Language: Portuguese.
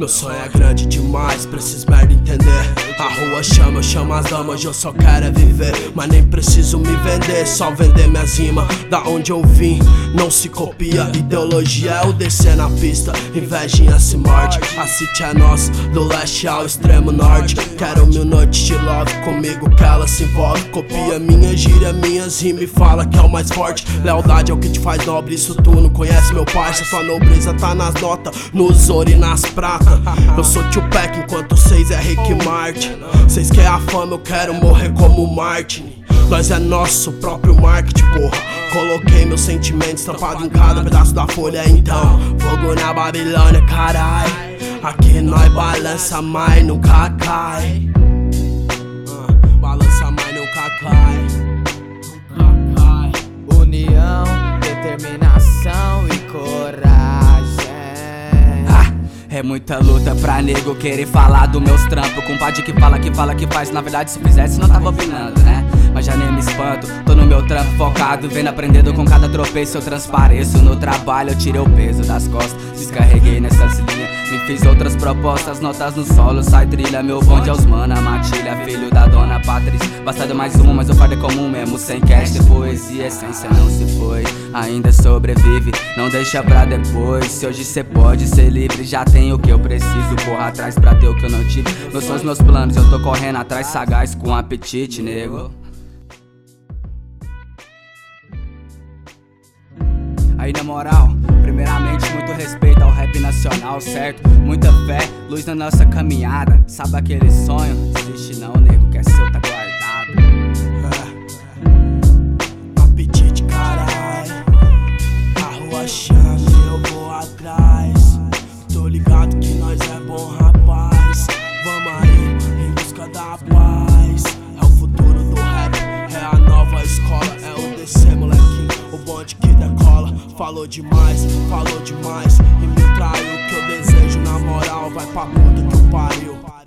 Meu sonho é grande demais pra esses merda entender. A rua chama, eu chamo as damas, hoje eu só quero é viver. Mas nem preciso me vender, só vender minhas rimas. Da onde eu vim, não se copia. Ideologia é o DC na pista, invejinha se morde. A city é nossa, do leste ao extremo norte. Quero mil noites de love, comigo que ela se envolve. Copia minha gíria, minhas rimas e fala que é o mais forte. Lealdade é o que te faz nobre, isso tu não conhece, meu parça. Sua nobreza tá nas notas, nos ouro e nas prata. Eu sou Tio Pack enquanto cês é Rick Martin. Cês quer a fama, eu quero morrer como Martin. Nós é nosso próprio marketing, porra. Coloquei meus sentimentos tampado em cada pedaço da folha, então fogo na Babilônia, carai. Aqui nós balança, mas nunca cai. Balança, mas nunca cai. União, determinação e coragem. É muita luta pra nego querer falar dos meus trampos. Compadre que fala, que faz. Na verdade, se fizesse, não tava opinando, né? Mas já nem me espanto, tô no meu trampo focado, vendo aprendendo com cada tropeço. Eu transpareço no trabalho, eu tirei o peso das costas, descarreguei nessa linha, me fiz outras propostas. Notas no solo, sai trilha, meu bonde é os mana, matilha, filho da dona Patriz. Bastado mais uma, mas o fardo é comum mesmo, sem cash, poesia, essência não se foi. Ainda sobrevive, não deixa pra depois. Se hoje cê pode ser livre, já tem o que eu preciso. Porra atrás pra ter o que eu não tive. Meus sonhos, meus planos, eu tô correndo atrás, sagaz com apetite, nego. Aí na moral, primeiramente muito respeito ao rap nacional, certo? Muita fé, luz na nossa caminhada. Sabe aquele sonho? Existe não, nego, que é seu, tá guardado. Apetite, caralho. A rua chama, eu vou atrás. Tô ligado que nós é bom, rapaz. Vamos aí, em busca da paz. É o futuro do rap, é a nova escola. É o DC, molequinho, o bonde que decola. Falou demais e me traiu o que eu desejo. Na moral, vai pra puta que pariu.